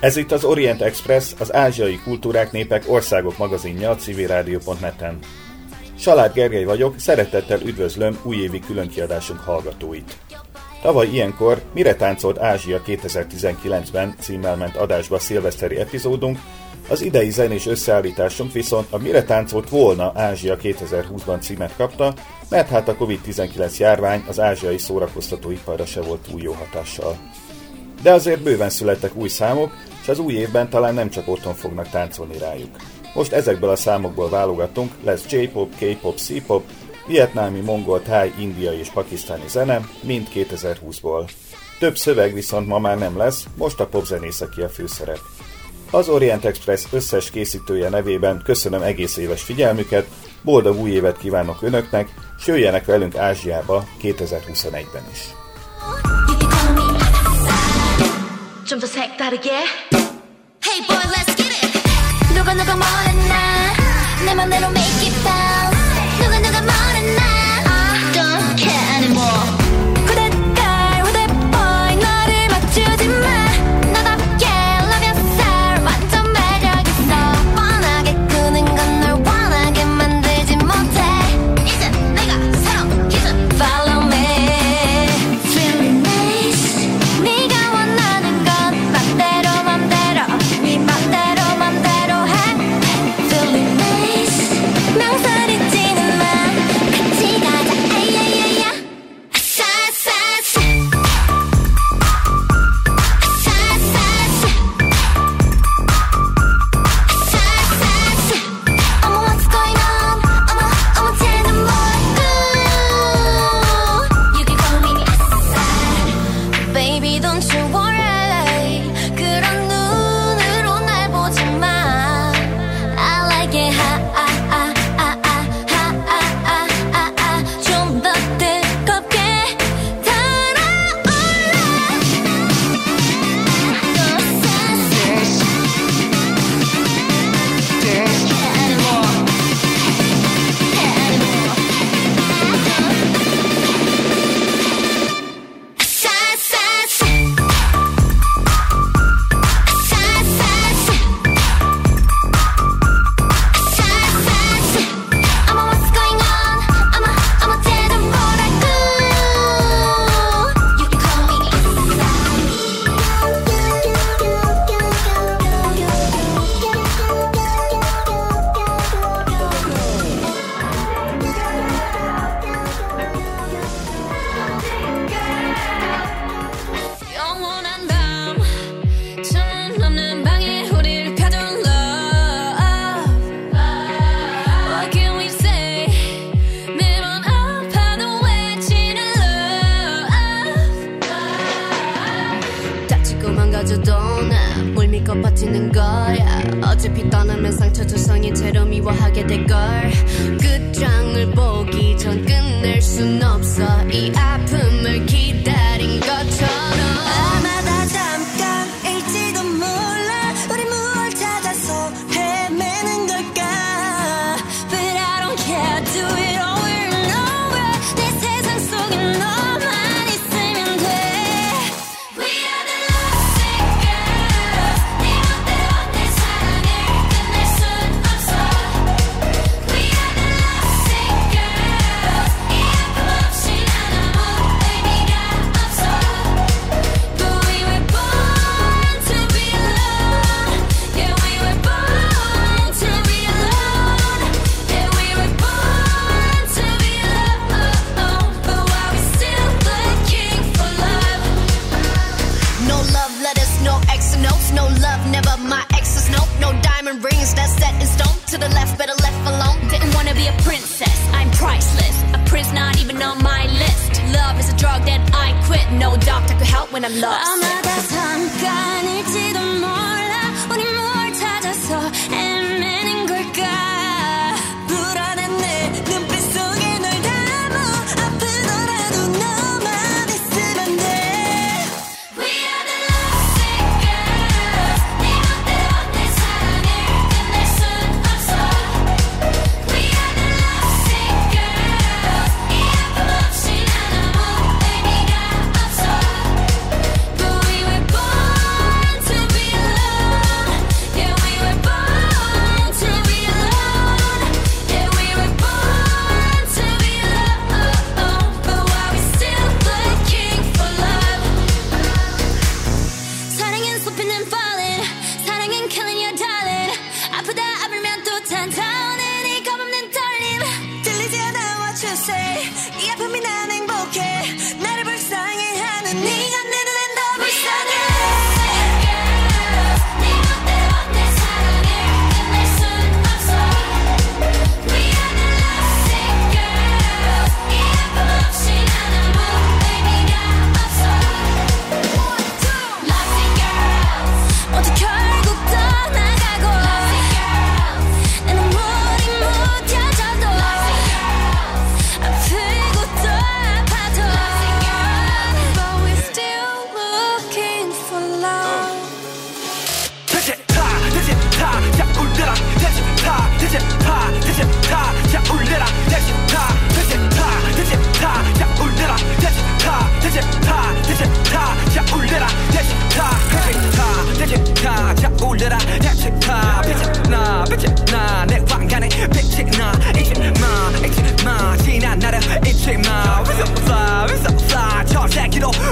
Ez itt az Orient Express, az ázsiai kultúrák, népek, országok magazinja a civilradio.net-en. Salád Gergely vagyok, szeretettel üdvözlöm újévi különkiadásunk hallgatóit. Tavaly ilyenkor Mire táncolt Ázsia 2019-ben címmel ment adásba szilveszteri epizódunk, az idei zenés összeállításunk viszont a Mire táncolt volna Ázsia 2020-ban címet kapta, mert hát a COVID-19 járvány az ázsiai szórakoztatóiparra se volt túl jó hatással. De azért bőven születtek új számok, és az új évben talán nem csak otthon fognak táncolni rájuk. Most ezekből a számokból válogatunk, lesz J-pop, K-pop, C-pop, vietnámi, mongol, thai, indiai és pakisztáni zene, mind 2020-ból. Több szöveg viszont ma már nem lesz, most a popzenész, aki a főszerep. Az Orient Express összes készítője nevében köszönöm egész éves figyelmüket, boldog új évet kívánok önöknek, s jöjjenek velünk Ázsiába 2021-ben is. 좀 더 색다르게 Hey boy let's get it 누가 뭐랬나 내 맘대로 make it bounce 누가 뭐랬나 I don't care anymore 후대딸 후대보이 너를 맞추지 마 너답게 love yourself 완전 매력 있어 뻔하게 꾸는 건 널 원하게 만들지 못해 이제 내가 새로운 기준 Follow me Feeling nice 네가 어차피 떠나면 상처 조성이 채로 미워하게 될걸 끝장을 보기 전 끝낼 순 없어 이 아픔을 기다린 것처럼 아마다 잠깐일지도 몰라 우리 무얼 찾아서 헤매는 걸까 But I don't care do it all we're nowhere 내 세상 속에 너만 있으면 돼 We are the I'm lost. 아마도 잠깐일지도 몰라 우리 뭘 찾아서 헤매는 걸까 불안한 내 눈빛 속에 널 담아 아프더라도 너만 있으면 돼 We are the lovesick girls 네 맘대로 내 사랑을 끝낼 순 없어 We are the lovesick girls 이 아픔 없이 난 아무 의미가 없어 But we were born to be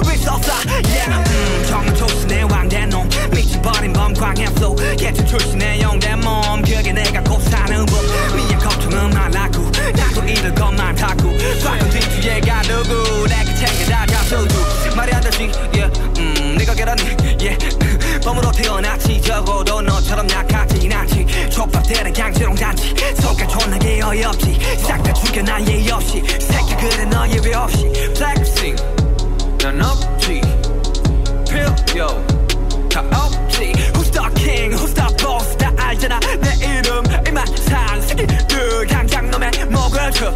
위서사 yeah 정조신의 왕대놈 미쳐버린 범광의 flow 예측 출신의 영대 몸 그게 내가 곧 사는 법 미안 걱정은 말라고 나도 잃을 것만 타고 좌근 뒤뒤에가 누구 내가 챙겨다 잡수고 말이 안 되지 yeah 네가 계란이 yeah 범으로 태어났지 적어도 너처럼 약하진 않지 촉박되는 강제롱잔치 속에 존나게 어이없지 싹 다 죽여 난 예의 없이 새끼 그래 너 예외 없이 flexing 난 없지 필요 다 없지 Who's the king Who's the boss 다 알잖아 내 이름 이만산 새끼들 당장 놈의 목을 쳐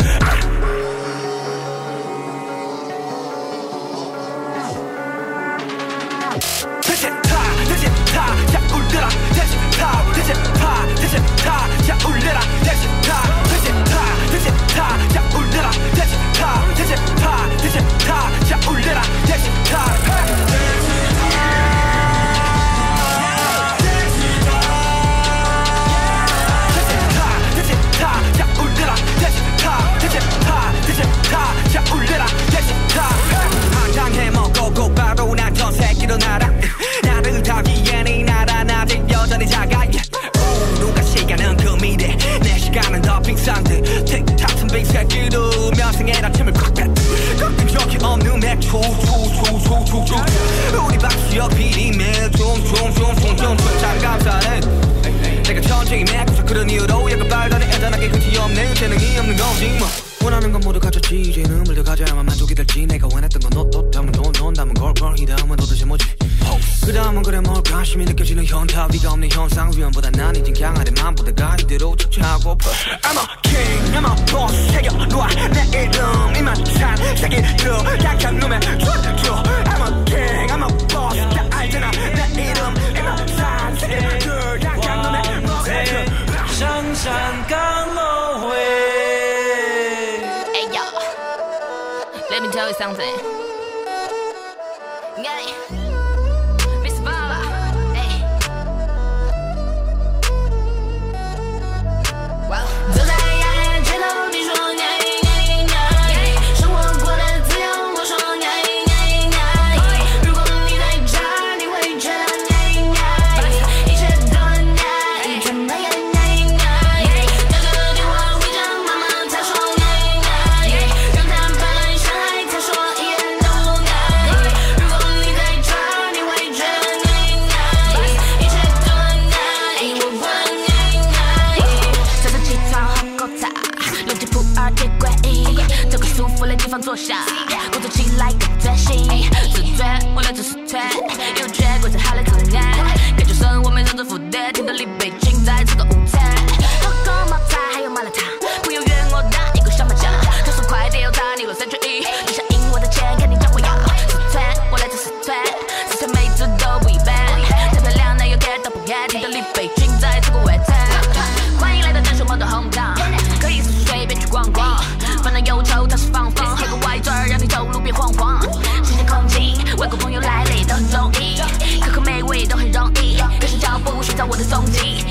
한강에 먹고 곧바로 난 저 새끼로 날아 나를 타기엔 이 나란 아직 여전히 작아 누가 시간은 금이 돼 내 시간은 더 빙산데 틱탁은 빙새끼도 명생의 아침을 콱 뱉 꺾인 적이 없는 맥주 초초초초초초 우리 박수역 비리밀 퉁퉁퉁퉁퉁퉁 참 감사해 내가 천천히 맥주 그런 이유로 약간 발달해 애잔하게 끝이 없네 재능이 없는 거지 뭐 원하는 건 모두 가졌지 이제 눈물 더 가져야만 만족이 될지 내가 원했던 건 너 담은 돈 담은 걸걸 이 다음은 도대체 뭐지 그 다음은 그래 뭘까 심히 느껴지는 현타 위가 없는 현상 위험보다 난 이젠 강하리 맘보다가 이대로 착취하고 I'm a king I'm a boss 새겨놔 내 이름 이만찬 새끼들 약한 놈의 쭈쭈 I'm a king I'm a boss 다 알잖아 내 이름 이만찬 새끼들 약한 놈의 쭈쭈 Let me tell you something. Hey, Miss Baba. Hey. Well, 走在雅人街道，你说呀呀呀，生活过得自由，我说呀呀呀。如果你在这儿，你会觉得呀呀，一切都很呀，一切都呀呀呀。那个电话会叫妈妈，她说呀呀，让她把。放坐下，工作起来更专心。辞退，我来做辞退，又觉规则还来自然，感觉生活没任何负担，听到李北京在吃个午餐，喝个茅台还有麻辣烫，朋友约我打一个小麻将，他说快点要打你了3-1，你想赢我的钱肯定叫我要。辞退，我来做辞退，辞退每次都不一般，太漂亮那又该到不该，听到李北京在吃个晚餐。欢迎来到战术猫的 hometown， 可以随便去逛逛，烦恼忧愁它是放放。让你走路别晃晃，新鲜空气，外国朋友来了也都很中意，可口美味都很容易，跟上脚步寻找我的踪迹。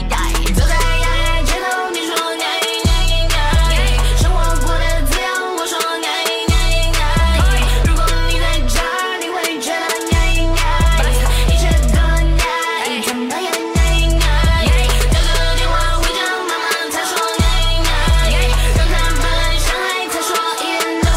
走在呀呀街头，你说呀呀呀，生活过得自由，我说呀呀呀。如果你在这儿，你会觉得呀呀，一切都很呀，一切都呀呀。打个电话回家，妈妈她说呀呀，让她把伤害她说一遍。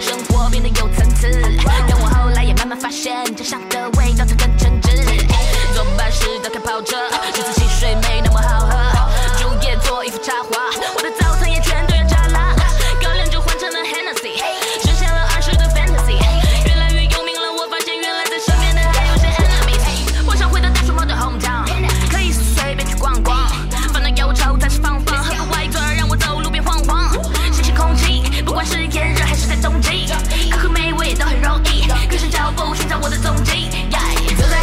生活变得有层次，但我后来也慢慢发现，家乡的味道才更真挚。做白事打开跑车，这次汽水没那么好喝，主页做一幅插画，我的早餐也全都要炸了，高粱就换成了 Hennessy， 实现了儿时的 fantasy， 越来越有名了，我发现原来在身边的还有些 enemies。我想回到大熊猫的 hometown， 可以随便去逛逛，烦恼忧愁暂时放放，喝个歪嘴让我走路别晃晃，新鲜空气，不管是炎热。在踪迹，可口美味都很容易，跟上脚步寻找我的踪迹。走在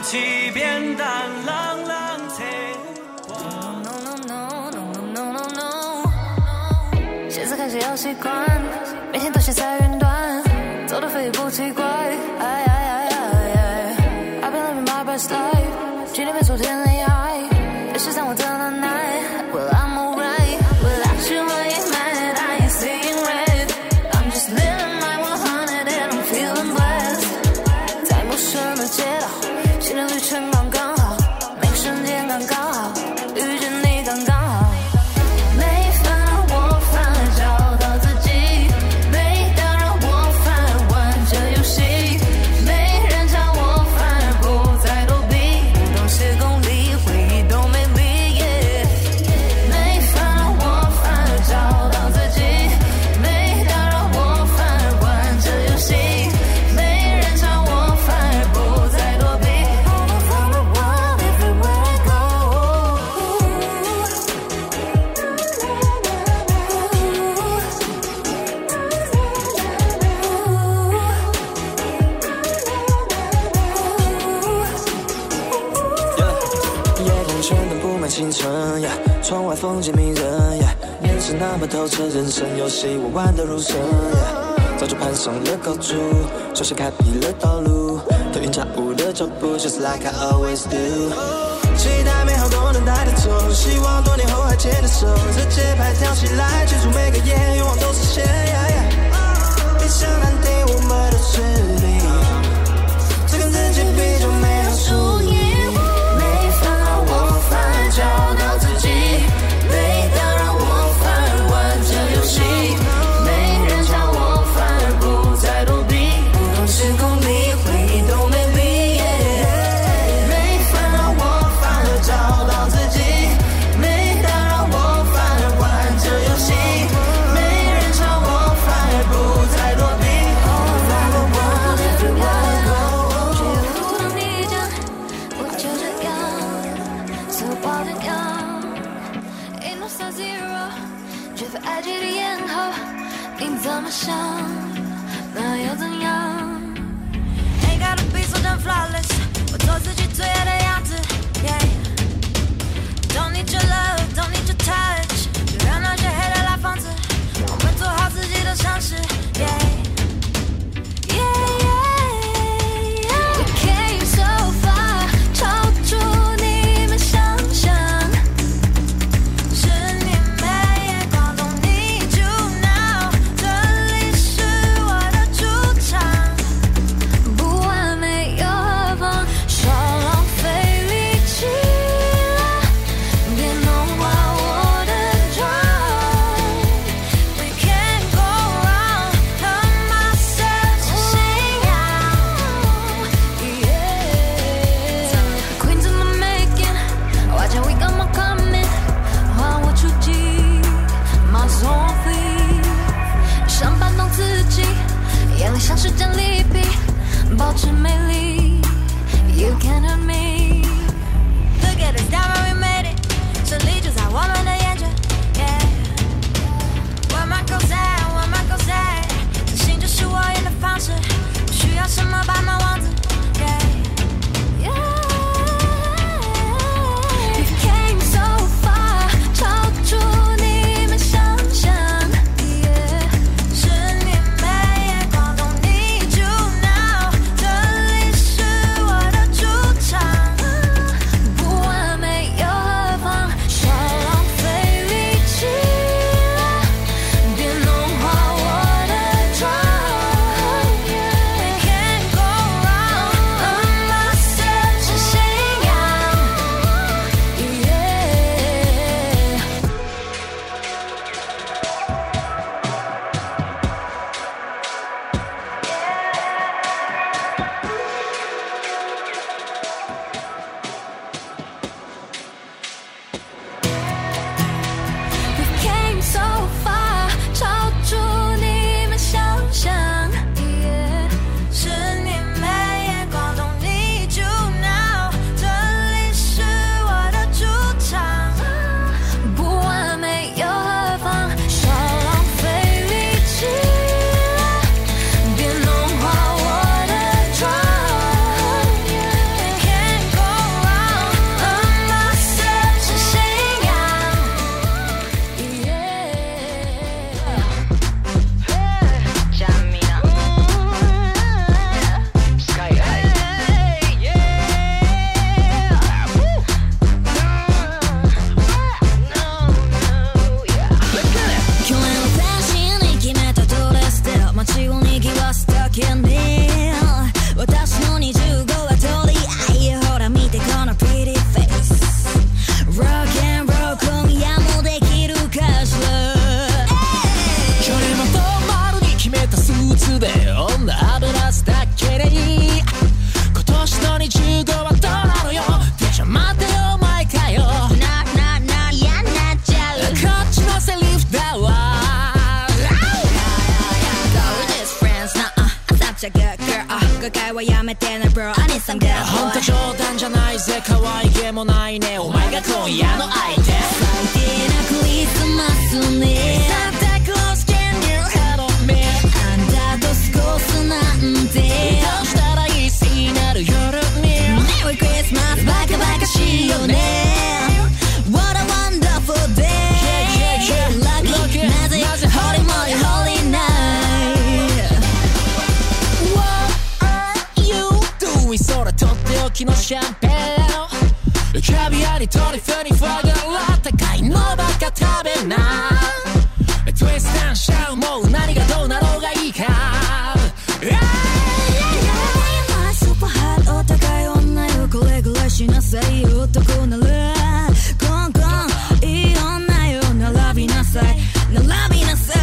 潮起变淡，浪浪起。No， 鞋子开始要习惯，每天都鞋在云端，走得飞也不奇怪。哎哎哎哎哎 ，I've been living my best life， 去年没昨天恋爱，也是让我的难耐。Well I'm alright， without you I ain't mad， I ain't seeing red， I'm just living my 100 and I'm feeling blessed。在陌生的街道。新的旅程刚刚好，每个瞬间刚刚好，遇见你刚刚好。没烦恼我反而找到自己，没打扰我反而玩着游戏，没人吵我反而不再躲避，不懂写公理，回忆都美丽。Yeah. 没烦恼我反而找到自己，没打扰我反而玩着游戏。清晨 yeah， 窗外风景迷人 yeah， 眼神那么透彻，人生游戏我玩得入神 yeah， 早就攀上了高处，手先开辟了道路，腾云驾雾的脚步 Just like I always do， 期待美好都能带得走，希望多年后还牵着手，这节拍跳起来，记住每个夜，愿望都实现 yeah yeah， 理想难定，我们都是你，这跟自己比就没有输赢。找到自己，没打扰我反而玩着游戏，没人吵我反而不再躲避，不懂事公理，回忆都美丽。没烦恼我反而找到自己，没打扰我反而玩着游戏，没人吵我反而不再躲避。我让你讲，我就这样，走吧。绝非爱情的咽喉，你怎么想？那又怎样 ？I gotta be so damn flawless， 我做自己最爱的样子。Yeah. Don't need your love， don't need your touch， 就让那些黑的来放肆，我们做好自己的尝试。Yeah. Yeah, yeah. 戦いはやめてね bro I need some girl 本当冗談じゃないぜ可愛げもないねお前が今夜の相手最低なクリスマスに Santa Claus can you help me あんたと過ごすなんてどうしたらいい気になる夜に Merry Christmas バカバカしいよね What a wonderful day Lucky なぜ Holy moly holy night空とっておきのシャンペーンキャビアにトリュフにフォグラ高いのばか食べなトゥイスタンシャウもう何がどうなろうがいいかスーパーハートお互い女よグレグレしなさい男ならコンコンいい女よ並びなさい並びなさ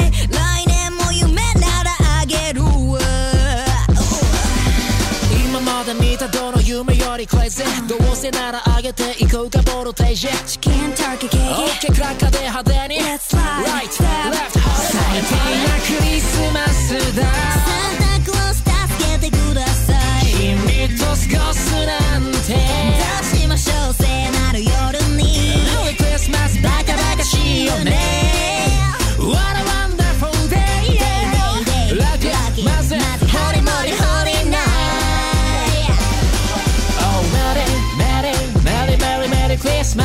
い来年も夢ならあげるわ見たどの夢よりクレイジーどうせなら上げていこうかボルテージチキンターキーケーキ OK クラッカーで派手に Let's slide Right Left 最低なクリスマスだサンタクロース助けてください君と過ごすなんてどうしましょう聖なる夜に Merry Christmas バカバカしいよね What a wonderful day Lucky まず Holy moly holy night Christmas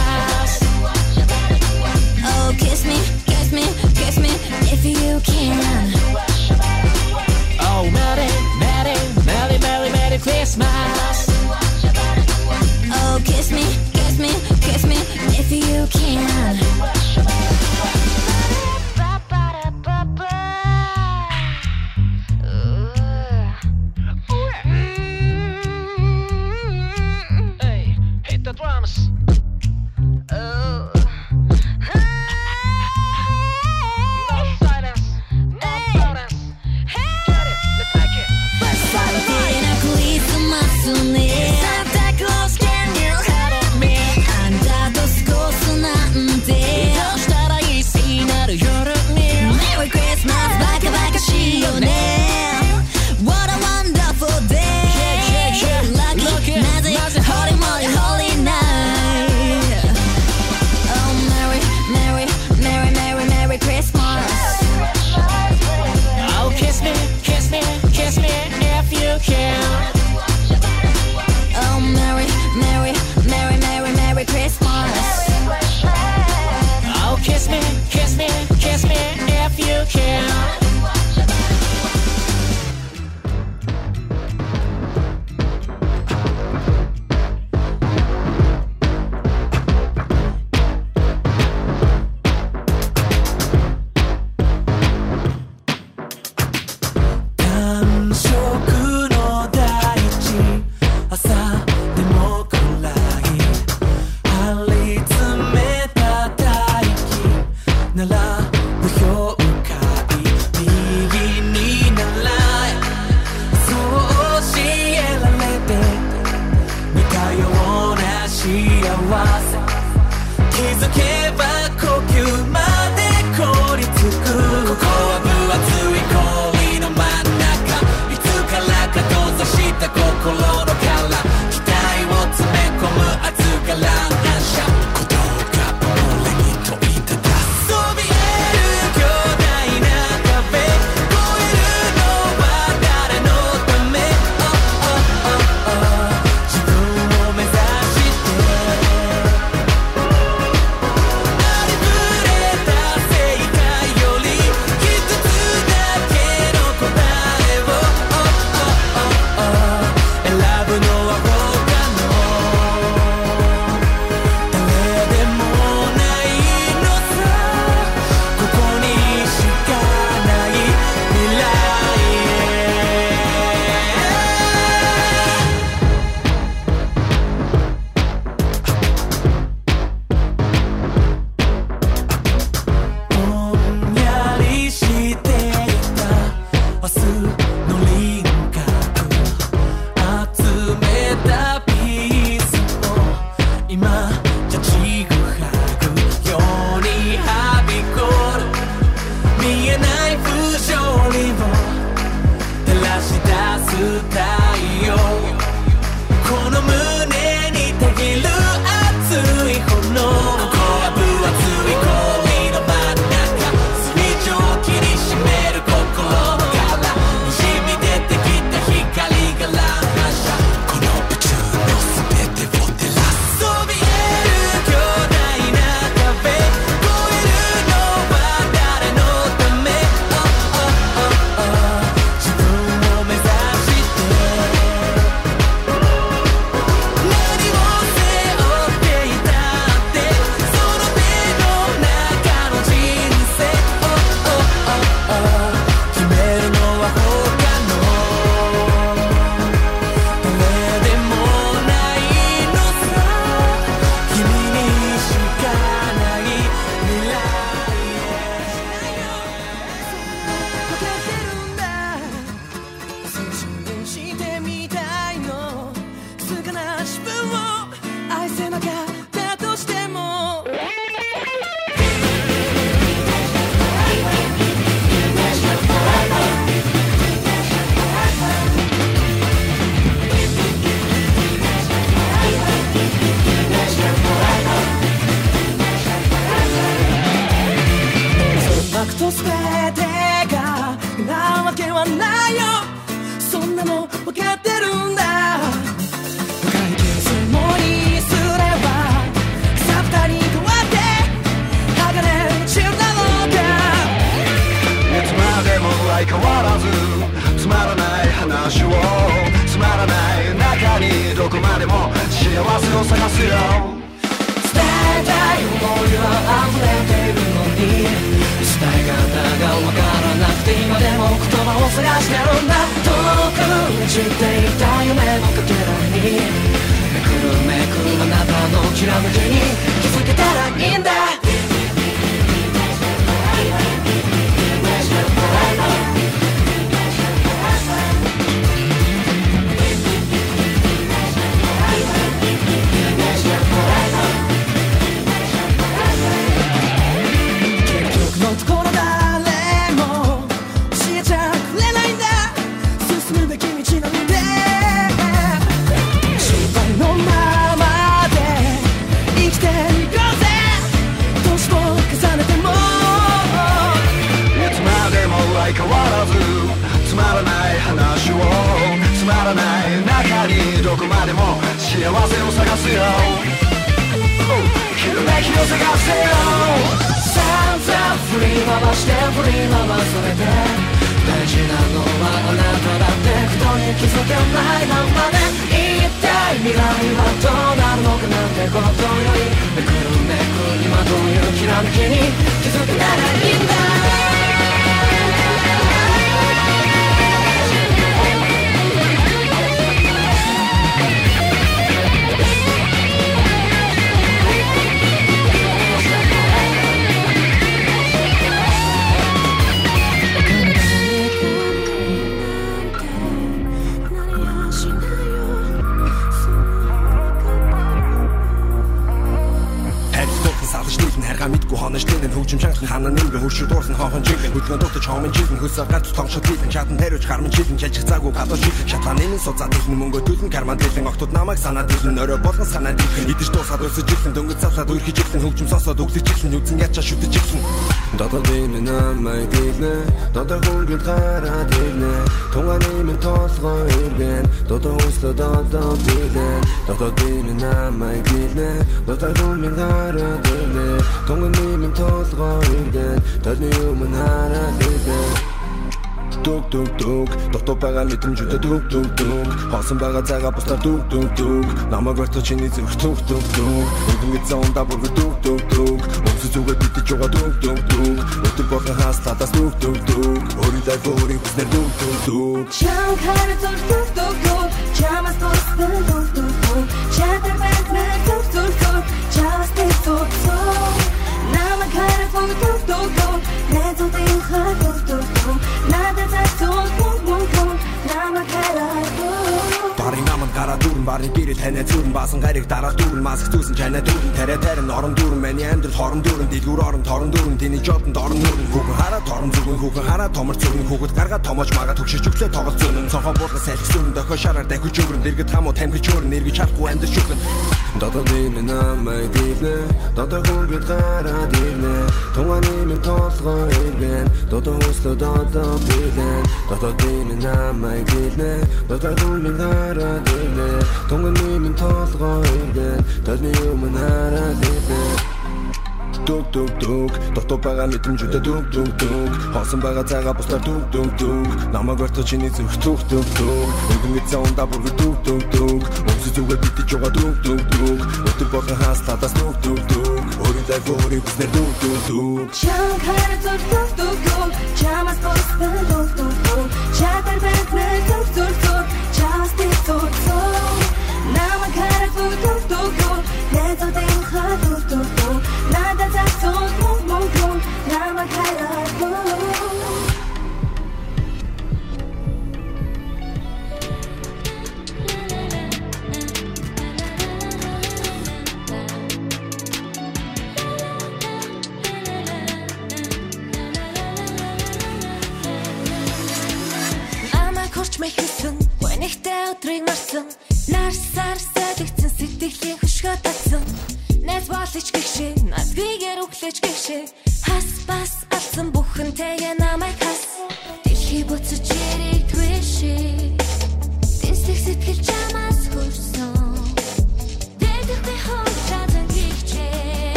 Oh kiss me, kiss me, kiss me If you can Oh Merry, Merry, Merry, Merry, Merry Christmas Oh kiss me, kiss me, kiss me If you can Hey, hit the drums Santa Claus can you help me あんたと過ごすなんてどうしたらいい気になる夜に Merry Christmas バカバカしいよね What a wonderful day Lucky なぜ Holy moly holy night Oh Merry Merry Merry Merry Merry Christmas Oh kiss me kiss me kiss me if you can Merry, Merry, Merry, Merry, Merry Christmas Oh kiss me, kiss me, kiss me if you can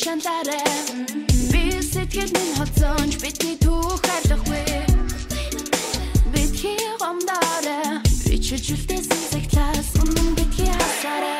عشان تعرف بيستكد من هتصنج بتني توخر تخوي بتكي غم داره بيتش جفت زمزك تلاس ومن بتكي حساره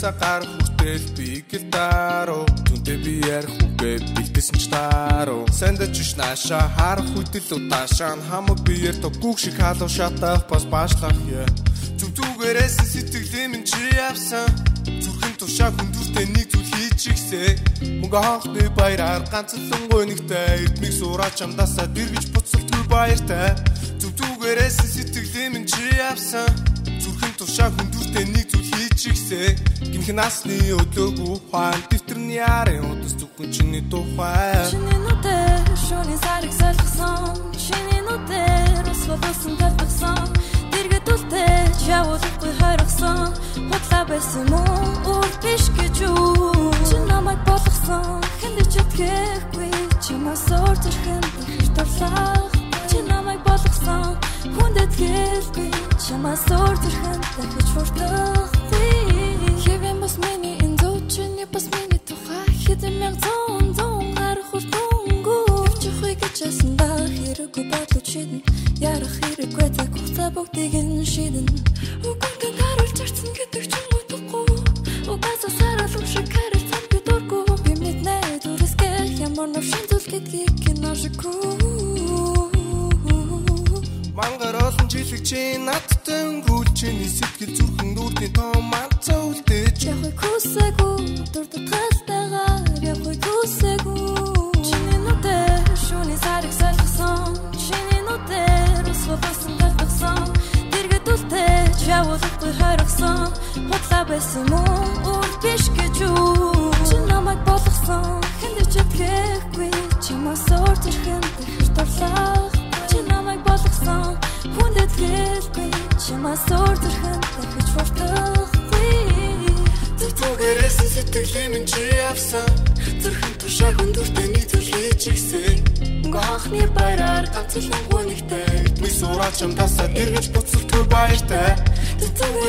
Сакар хүртэл би гитаро түнтэй би ярих үгээ бэлдсэн ч таро сэндвич нааша харах хөдөл удаашаа хамаг биеэр тоггүй шиг халуун шатах бас баашлах яа зүг зүгээрээс сэтгэлээ минь чи явсан зүрхэн тушаа хүндүртэй нэг зүйл хийчихсэ мөнгө хонхны баяраар ганцлангүй нэгтэй эрдмиг сураач амдаасаа дэр гэж буцалтгүй баяртай зүг зүгээрээс сэтгэлээ минь чи явсан зүрхэн тушаа хүндүртэй нэг зүйл хийчихсэ Гинхнасны өдөгөө хаан төвтрний ярын утас зүгүн чиний тухай Чиний нүдээр шүний сарыг солихсон Чиний нүдээр усвалсан тартахсан Дэргэд үлтэй жавуулахгүй хоригсон Худлаа байсан мөн үр биш гэж үү Чи намайг болгосон Хэндэж үтгээхгүй Чимээс өөр зүрхэн дэх дурлах Чи намайг болгосон Хүндэд гэлгүй Чимээс өөр зүрхэн дэх хурдах Бас миний инзуч не бас миний тухай хэдэн мянган зон гар хурдангу чихгүй гэжсэн баг хэрэггүй бодлоо чидэн ярах хэрэггүй цаг хугацаа бүгдийг нь шидэн үгүй гарал зарцсан гэдэг ч юм утгагүй угаасаа сарал шиг харилцан би дургүй би мэд найд үрсгэх ямар нэгэн зүйл гэдгийг киношгүй Мангароолн жилиг чи надтай өнгөрч чиний сэтгэл зүрхэн дүүрний том манца үлдээж Яхой хүсээгүй дурдах талтайгаар Яхой хүсээгүй Чиний нүдээр шүний сарыг солихсон Чиний нүдээр усвалсан тартахсан Дэргэд үлдээж явуулахгүй хоригсон Худлаа байсан мөн үр биш гэж үү Чи намайг болгосон Хэндэж үтгээхгүй Чимээс өөр зүрхэн дэх дурлах Намайг болгосон хүндэд гэлгүй Чимээс өөр зүрхэн дахиж хурдахгүй Зүг зүгээрээс сэтгэлээ минь чи явсан Зүрхэн тушаа хүндүртэй нэг зүйл хийчихсэн Мөнгө хонхны баяраар ганцлангүй нэгтэй Эдмийг сураач амдаасаа дэр гэж буцалтгүй баяртай Зүг मामला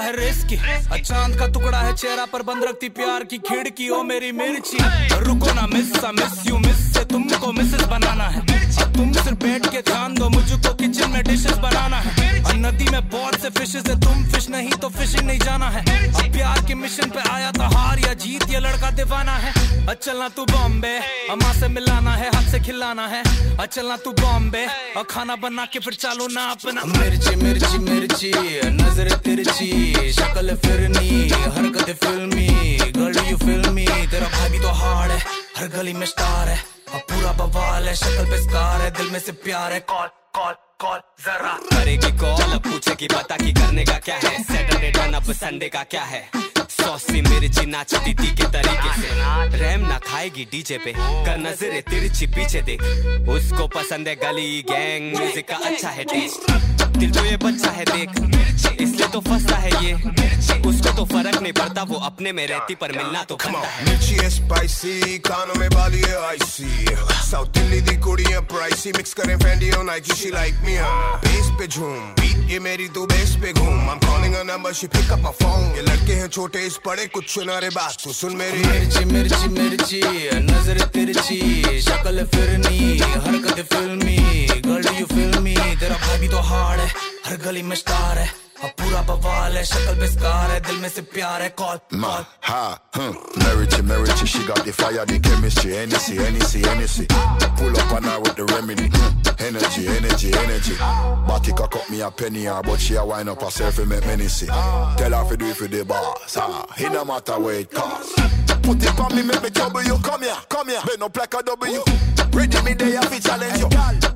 है रिस्की, चांद का टुकड़ा है चेहरा पर बंद रखती प्यार की खिड़की। ओ मेरी मिर्ची रुको ना मिस्सा, मिस यू मिस से तुमको मिसेस बनाना है। तुम सिर्फ बैठ के ध्यान दो, मुझको किचन में डिशेस बनाना है। नदी में बहुत से फिशेस है, तुम फिश नहीं तो फिशिंग नहीं जाना है। प्यार के मिशन पे आया था हार या जीत, ये लड़का दीवाना है। चलना तू बॉम्बे, अम्मा से मिलाना है, हाथ से खिलाना है। चलना तू बॉम्बे, खाना बना के फिर चालो ना अपना। मिर्ची मिर्ची मिर्ची नजर तिरछी, शक्ल फिरनी हरकत फिल्मी, गर्ल यू फिल्मी, तेरा भाई भी तो हार्ड है, हर गली में स्टार है। पूरा बवाल है, शक्ल पे स्कार है, दिल में से प्यार है। कॉल कॉल कॉल जरा करेगी कॉल, अब पूछेगी पता की करने का क्या है, सैटरडे डन अब संडे का क्या है। सॉसी मिर्ची नाचती थी के तरीके से, रैम ना खाएगी डीजे पे, कर नजरे तिरछी पीछे देख। उसको पसंद है गली गैंग, म्यूजिक का अच्छा है टेस्ट, दिल तो ये बच्चा है देख, इसलिए तो फंसता है ये। उसको तो फर्क नहीं पड़ता, वो अपने में रहती पर मिलना तो बनता है। मिर्ची है स्पाइसी, कानों में बाली है आईसी, साउथ दिल्ली दी कुड़ियां प्राइसी, मिक्स करें फैंडी और Nike, she like me. Bass पे झूम बीट ये मेरी, तू बेस पे घूम, I am calling a number she pick up my phone. ये लड़के हैं छोटे इस पड़े कुछ सुना रे बात तू सुन मेरी। मिर्ची मिर्ची मिर्ची नजर तिरछी, शक्ल फिरनी हरकत फिल्मी, गर्ल यू फिल्मी, तेरा भाई भी तो हार्ड है, हर गली में स्टार है। अब पूरा बवाल है शक्ल बेस्कार है दिल में से प्यार है कॉल माँ हाँ हम marriage she got the fire the chemistry Hennessy pull up on her with the remedy energy Batty cock up me a penny but she a wind up herself and make many see tell her to do it for the boss it no matter where it costs put it on me make me trouble you come here bend up like a W ready me there I fi challenge you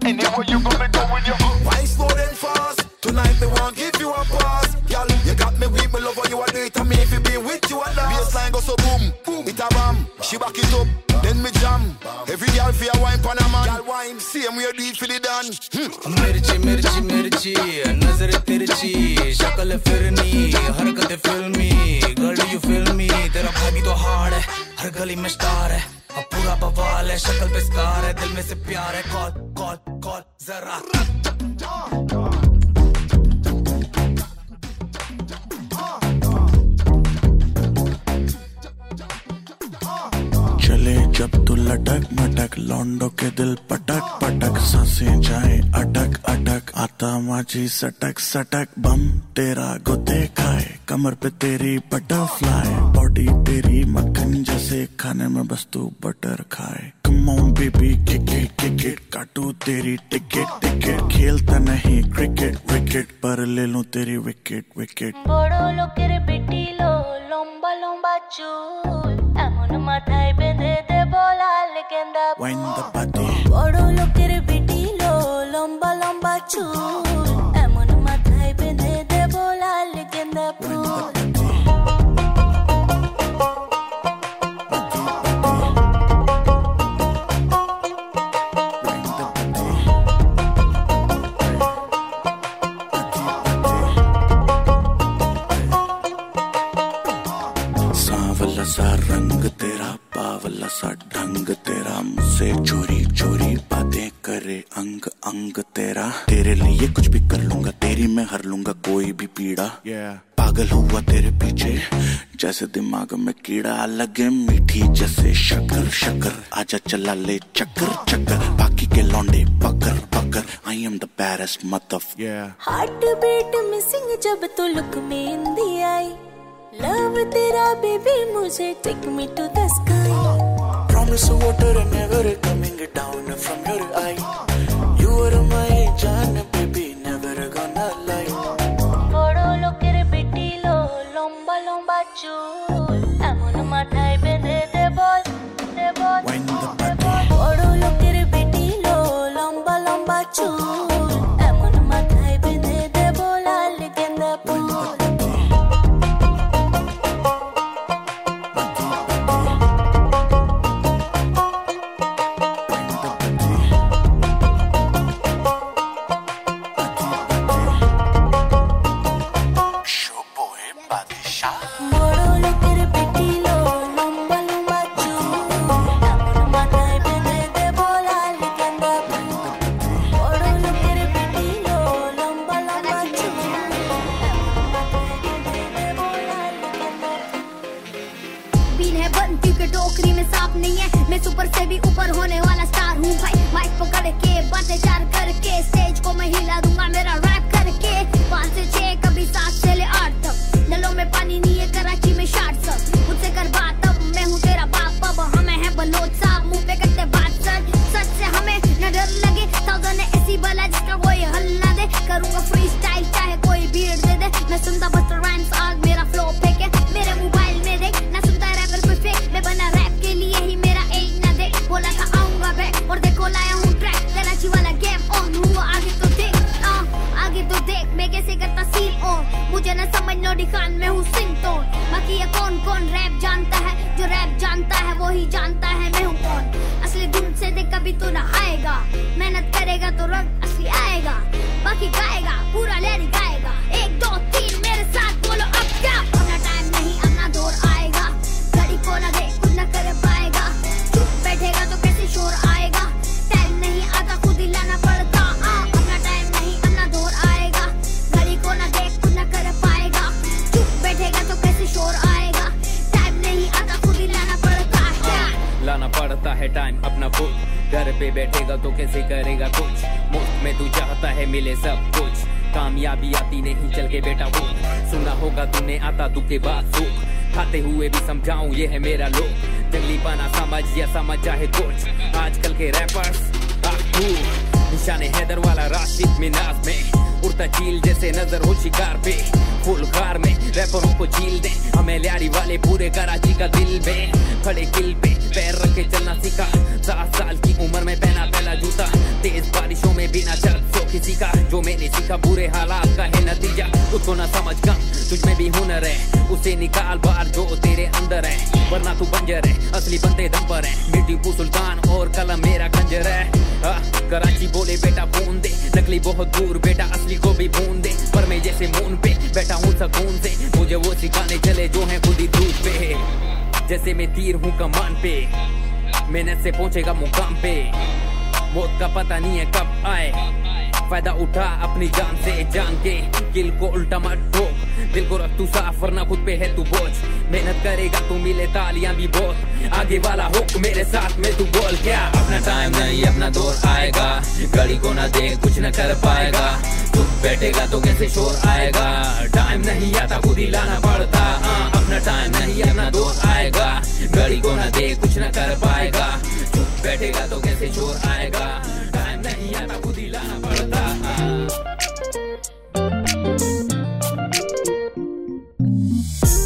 anywhere you go me go with you why slow then fast tonight they won't give you a pass girl you got me with me love you I do it and me if you be with you and dance baseline go so boom boom it a bam she back it up then me jam every girl fi a wine pan a man girl wine same way you do it for the dan mirchi nazar tirchi shakal firni harkat filmi girl do you feel me tera bhai to hard hai har gali mein star hai ab pura bawal hai shakal pe scar hai dil mein se pyar hai call zara चले जब तू लटक मटक लौंडों के दिल पटक पटक सांसें जाए अटक अटक आता माझी सटक बम तेरा गुदे खाए कमर पे तेरी बटरफ्लाई बॉडी तेरी मक्खन जैसे खाने में बस तू बटर खाए कम ऑन बेबी किक काटू तेरी टिकट खेलता नहीं क्रिकेट पर ले लूं तेरी विकेट बड़ो लोकेरे बेटी लो लंबा लंबा चूल এমন মাথায় বেঁধে দেব লাল গেন্দা বড় লোকের বেটি লো লম্বা লম্বা চুল এমন মাথায় বেঁধে দেব লাল গেন্দা ফুল ढंग तेरा मुझसे चोरी बातें करे अंग तेरा तेरे लिए कुछ भी कर लूंगा तेरी मैं हर लूंगा कोई भी पीड़ा पागल हुआ तेरे पीछे जैसे दिमाग में कीड़ा लगे मीठी जैसे शक्कर आजा चला ले चक्कर बाकी के लौंडे पकड़ I am the baddest motherfucker heart beat missing जब तू लुक में हिंदी आई लव तेरा बेबी मुझे take me to the sky Promise of water and never coming down from your eye You are my jaan baby never gonna lie Boro loker beti lo lomba chul amon mathay bende debo Boro loker beti lo lomba chul कामयाबी आती नहीं चल के बेटा वो, सुना होगा तूने आता दुख के बाद सुख, खाते हुए भी समझाऊं ये है मेरा लोग, जंगली पाना समझ या समझ चाहे कुछ, आजकल के रैपर्स निशाने हैदर वाला राशिद मिनाज में, उड़ता चील जैसे नजर हो शिकार पे, फुल कार में रैपरों को झील दे, हमें लियारी वाले पूरे कराची का दिल में, खड़े किल पे पैर रख के चलना सीखा, 7 साल की उम्र में पहना पहला जूता, तेज बारिशों में बिना चल सो किसी का, जो मैंने सीखा बुरे हालात का है नतीजा, उसको ना समझ कम तुझमें भी हुनर है, उसे निकाल बाहर जो तेरे अंदर है, वरना तू बंजर है, असली बंदे दम पर है, मिट्टी सुल्तान और कलम मेरा खंजर है। कराची बोले बेटा भून दे, नकली बहुत दूर बेटा असली को भी भून दे, पर मैं जैसे मून पे बैठा हूँ सकून से, मुझे वो सिखाने चले जो हैं खुद ही दूध पे, जैसे मैं तीर हूँ कमान पे, मेहनत से पहुँचेगा मुकाम पे, मौत का पता नहीं है कब आए, फायदा उठा अपनी जान से जान के, दिल को उल्टा मत ठोक, दिल को रख तू साफ वरना खुद पे है तू बोझ, मेहनत करेगा तू मिले तालियां भी बहुत, आगे वाला हो मेरे साथ में तू बोल क्या, अपना टाइम नहीं अपना दौर आएगा, घड़ी को ना देख कुछ न कर पाएगा, तू बैठेगा तो कैसे शोर आएगा, टाइम नहीं आता खुद ही लाना पड़ता, अपना टाइम नहीं अपना दौर आएगा, घड़ी को ना देख कुछ न कर पाएगा, तू बैठेगा तो कैसे शोर आएगा, टाइम नहीं आता खुद ही लाना पड़ता।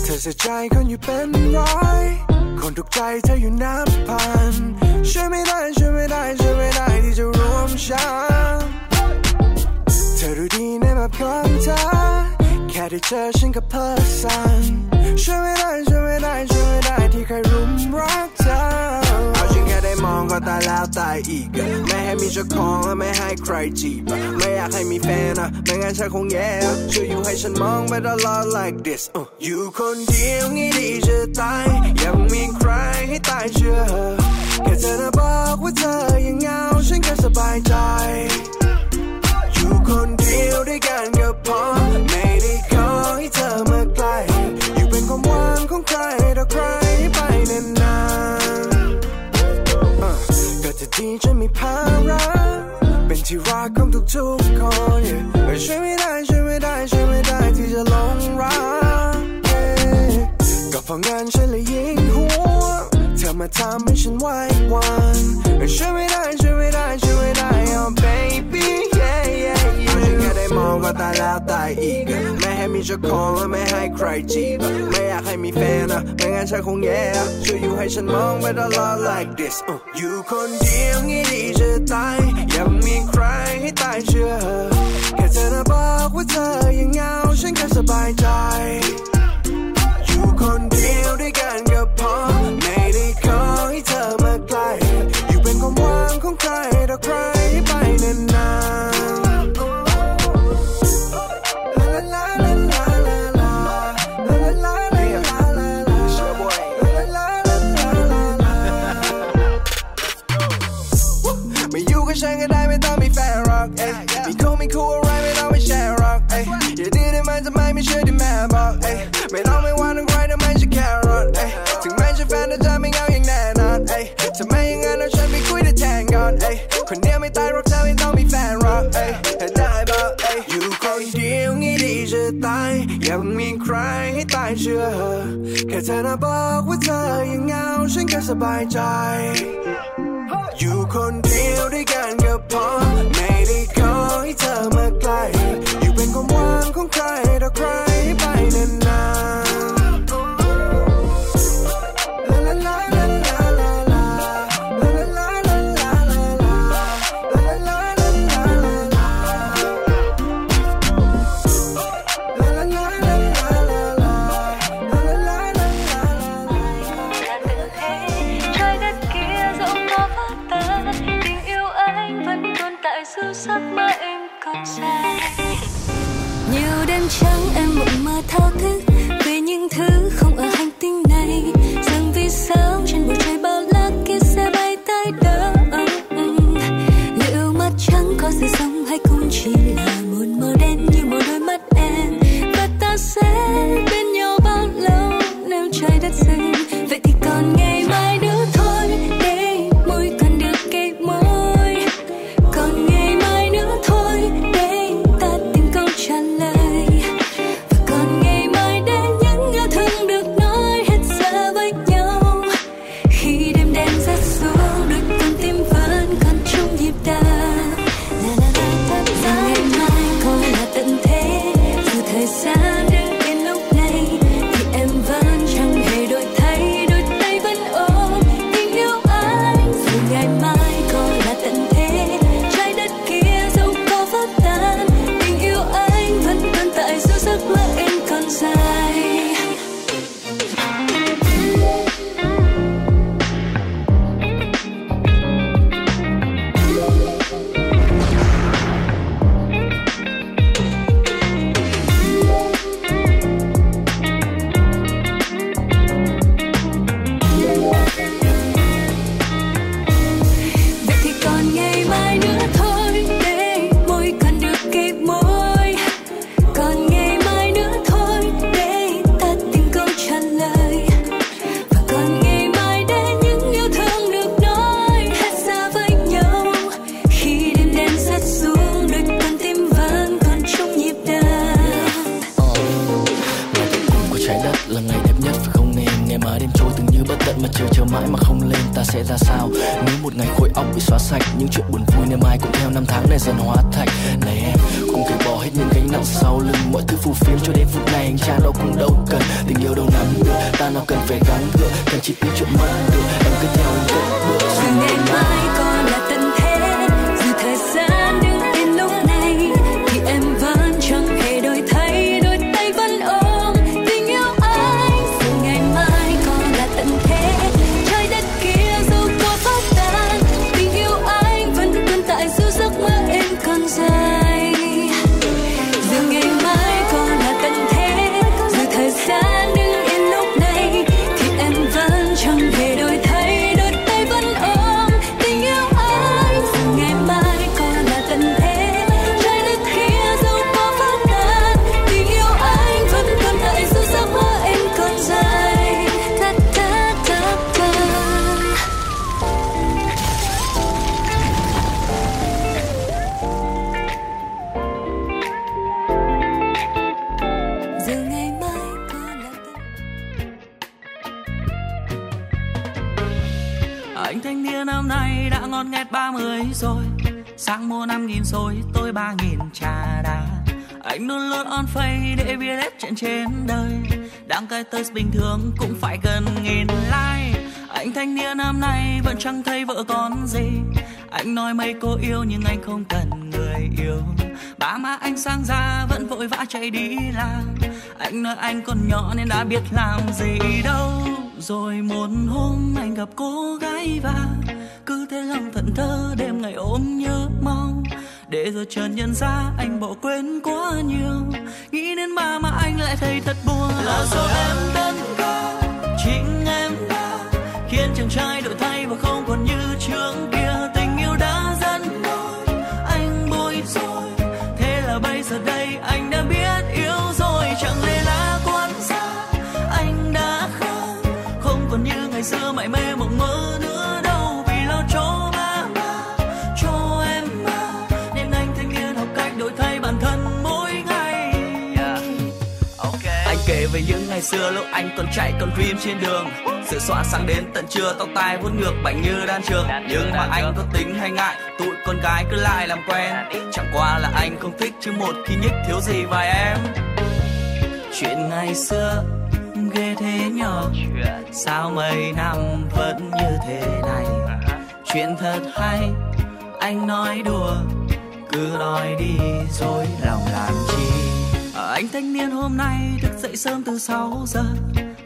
เธอจะใจคนอยู่เป็นร้อยคนถูกใจเธออยู่นับพันช่วยไม่ได้ช่วยไม่ได้ช่วยไม่ได้ที่จะรวมฉันเธอรู้ดีในแบบของเธอแค่ได้เจอฉันก็เพลิดเพลินช่วยไม่ได้ช่วยไม่ได้ช่วยไม่ได้ที่ใครรุมรักเธอมองก็ตายแล้วตายอีกไม่ให้มีเจ้าของและไม่ให้ใครจีบไม่อยากให้มีแฟนนะไม่งั้นฉันคงแย่ช่วยอยู่ให้ฉันมองไปตลอด like this อยู่คนเดียวงี้ดีจะตายยังมีใครให้ตายเชื่อแค่เธอน่ะบอกว่าเธอยังเหงาฉันก็สบายใจอยู่คนเดียวด้วยกันก็พอไม่ได้ขอให้เธอมาใกล้อยู่เป็นความหวังของใครต่อใครไปนานแต่ดีฉันมีภาระเป็นที่รักของทุกๆคนช่วยไม่ได้ช่วยไม่ได้ช่วยไม่ได้ที่จะหลงรักก็เพราะงานฉันเลยยิ่งหัวเธอมาทำให้ฉันไว้วันช่วยไม่ได้ช่วยไม่ได้ช่วยไม่ได้ oh baby yeah yeah yeah แค่ได้มองก็ตายแล้วตายอีกไม่ให้มีเจ้าของและไม่ให้ใครจีบไม่อยากให้มีแฟนนะไม่งั้นฉันคงแย่ช่วยอยู่ให้ฉันมองไปตลอด like this อยู่คนเดียวงี้ดีจะตายยังมีใครให้ตายเชื่อแค่เธอน่ะบอกว่าเธอยังเหงาฉันแค่สบายใจอยู่คนเดียวด้วยกันก็พอไม่ได้ขอให้เธอมาใกล้อยู่เป็นความหวังของใครต่อใครไปนานฉันก็ได้ไม่ต้องมีแฟนหรอกเอ้ยมีคู่ไม่คู่อะไรไม่ต้องไม่แชร์หรอกเอ้ยอย่าดีได้ไหมทำไมไม่เชื่อที่แม่บอกเอ้ยไม่ต้องไม่หวั่นใครทำไมฉันแครอทเอ้ยถึงแม้ฉันแฟนแต่จะไม่เหงาอย่างแน่นอนเอ้ยทำไมอย่างนั้นเอาฉันไปคุยได้แทนก่อนเอ้ยคนเดียวไม่ตายหรอกเธอไม่ต้องมีแฟนหรอกเอ้ยได้บอกเอ้ยอยู่คนเดียวงี้ดีจะตายยังมีใครให้ตายเชื่อแค่เธอน่ะบอกว่าเธอยังเหงาฉันก็สบายใจอยู่คนเดียวด้วยกันก็พอไม่ได้ขอให้เธอมาใกล้อยู่เป็นความหวังของใครต่อใครไปนานnhiều đêm trắng em mộng mơ thao thức về những thứ không ở hành tinh này rằng vì sao trên bầu trời bao la kia sẽ bay tới đâu liệu mắt trắng có sự sống hay không chỉ là một màu đen như một đôi mắt em và ta sẽ bên nhau bao lâu nếu trái đất dừng vậy thì còn ngày mai nữa thôi để môi còn được cái môi còn ngày mai nữa thôi để ta tìm câu mãi đêm trôi từng như bất tận mà trời chờ mãi mà không lên. Ta sẽ ra sao nếu một ngày khối óc bị xóa sạch? Những chuyện buồn vui ngày mai cũng theo năm tháng này dần hóa thạch. Này em, cùng kể bỏ hết những gánh nặng sau lưng. Mọi thứ phù phiếm cho đến phút này anh cha đâu cũng đâu cần. Tình yêu đâu nắm được, ta nào cần phải gắng gượng. Càng chỉ tiếc chuyện mất được, em cứ theo anh cất bước. Dù ngày mai còn là tận thế, dù thời gian đứng yên lúc này, thì em vẫn chẳng hề đổi thay, đôi tay vẫn ôm tình yêu anh. Dù ngày mai còn là tận thế, trái đất kia dù có phát tan, tình yêu anh vẫn tồn tại dù giấc mơ em còn dài. Rồi, sáng mua 5.000 rồi, tôi 3.000 trà đá. Anh luôn luôn on face để biết hết chuyện trên đời. Đáng cái test bình thường cũng phải gần 1.000 like. Anh thanh niên năm nay vẫn chẳng thấy vợ con gì. Anh nói mấy cô yêu nhưng anh không cần người yêu. Ba má anh sang ra vẫn vội vã chạy đi làm. Anh nói anh còn nhỏ nên đã biết làm gì đâu. Rồi một hôm anh gặp cô gái vàng, cứ thế lòng thẫn thờ đêm ngày ôm nhớ mong. Để rồi chợt nhận ra anh bỏ quên quá nhiều, nghĩ đến ba mà anh lại thấy thật buồn. Là do em đơn ca, chính em đã khiến chàng trai đổi thay và không còn như trước kia. Tình yêu đã dần mỏi, anh bối rối, thế là bây giờ đây anh đã biết yêu rồi. Chẳng lẽ là quan sát anh đã khác, không còn như ngày xưa mải mê mộng mơ nữa. Về những ngày xưa lúc anh còn chạy còn dream trên đường, sự xóa sáng đến tận trưa, tóc tai vuốt ngược bảnh như đan trường. Nhưng mà anh có tính hay ngại, tụi con gái cứ lại làm quen. Chẳng qua là anh không thích, chứ một khi nhích thiếu gì vài em. Chuyện ngày xưa ghê thế nhở, sao mấy năm vẫn như thế này. Chuyện thật hay, anh nói đùa, cứ nói đi rồi lòng làm chi. Anh thanh niên hôm nay thức dậy sớm từ 6 giờ,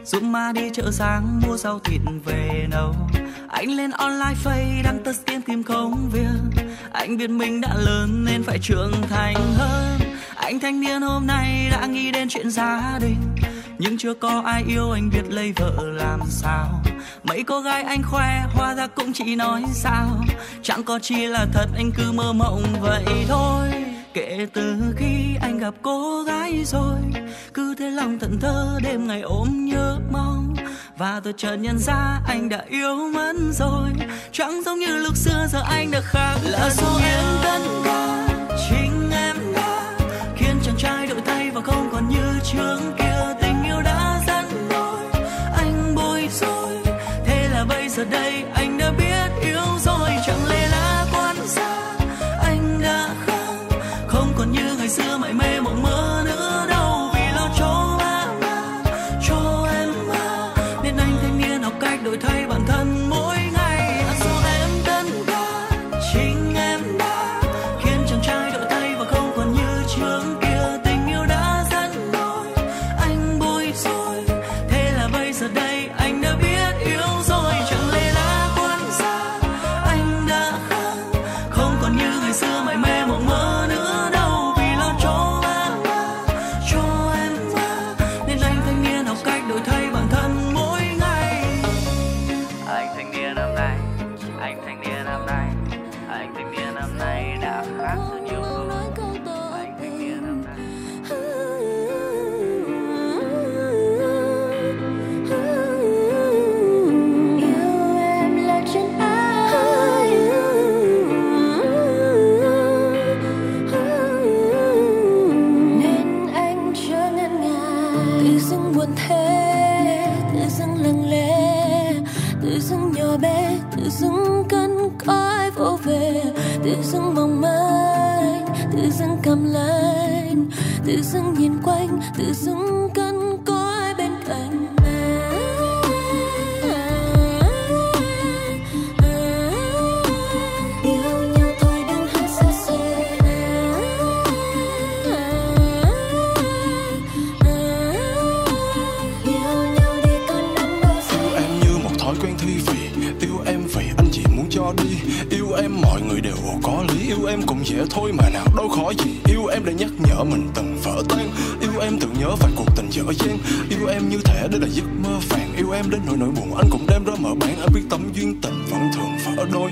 dũng ma đi chợ sáng mua rau thịt về nấu. Anh lên online face đăng test tiền tìm công việc. Anh biết mình đã lớn nên phải trưởng thành hơn. Anh thanh niên hôm nay đã nghĩ đến chuyện gia đình, nhưng chưa có ai yêu anh biết lấy vợ làm sao. Mấy cô gái anh khoe hóa ra cũng chỉ nói sao, chẳng có chi là thật, anh cứ mơ mộng vậy thôi. Kể từ khi anh gặp cô gái rồi, cứ thế lòng thẫn thờ đêm ngày ôm nhớ mong. Và tôi chợt nhận ra anh đã yêu mất rồi, chẳng giống như lúc xưa giờ anh đã khác. Là do em đơn ca, chính em đã khiến chàng trai đổi thay và không còn như trước kia. Tình yêu đã dần mỏi, anh bối rối, thế là bây giờ đây anh đã biết yêu rồi. Chẳng lẽ là quan sát anh đã còn như ngày xưa mãi mê mộng mơ nữa đâu. Vì lo cho ba má, cho em mà, nên anh thanh niên học cách đổi thay bản thân mỗi ngày. Dù em đơn ca, chính em đã khiến chàng trai đổi thay và không còn như trước kia. Tình yêu đã dần mỏi, anh bối rối, thế là bây giờ đây anh đã biết yêu rồi. Chẳng lẽ là quan sát anh đã khác, không còn như ngày xưa mãi mê mộng mơ nữa. Nên anh thanh niên học cách đổi thay bản thân mỗi ngày. tự dưng cần có ai bên cạnh. Mọi người đều có lý, yêu em cũng dễ thôi mà nào đâu khó gì. Yêu em để nhắc nhở mình từng vỡ tan, yêu em tự nhớ vài cuộc tình dở dang. Yêu em như thể đây là giấc mơ vàng, yêu em đến nỗi buồn anh cũng đem ra mở bán. Anh biết tấm duyên tình vẫn thường vỡ đôi,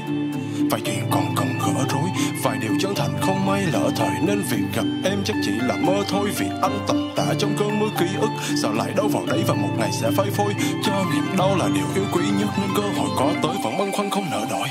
vài chuyện còn cần gỡ rối, vài điều chân thành không may lỡ thời. Nên việc gặp em chắc chỉ là mơ thôi, vì anh tầm tả trong cơn mưa ký ức, sao lại đâu vào đấy và một ngày sẽ phai phôi. Cho niềm đau là điều yêu quý nhất, nên cơ hội có tới vẫn băn khoăn không nỡ đợi.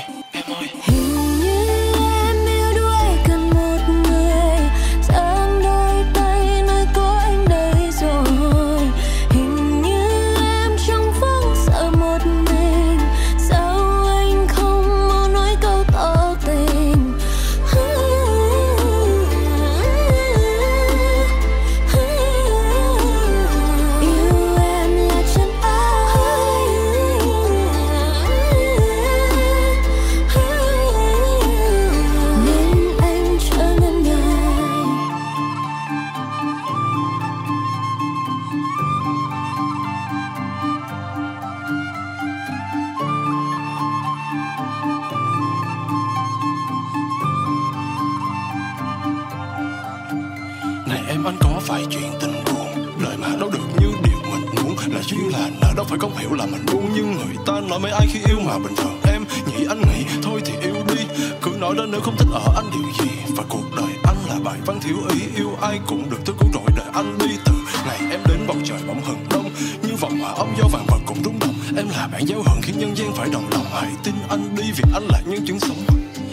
Em ơi, anh có vài chuyện tình buồn, đời mà đâu được như điều mình muốn. Là duyên là nợ, đâu phải không hiểu là mình buông. Nhưng người ta nói mấy ai khi yêu mà bình thường em nhỉ. Anh nghĩ thôi thì yêu đi, cứ nói đến nếu không thích ở anh điều gì. Và cuộc đời anh là bài văn thiếu ý, yêu ai cũng được thứ cũng đổi đời anh đi. Từ ngày em đến bầu trời bỗng hừng đông, như vòng hòa ống gió vàng vật cũng rung động. Em là bản giáo hận khiến nhân gian phải đồng lòng. Hãy tin anh đi vì anh là nhân chứng sống,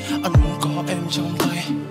anh muốn có em trong tay.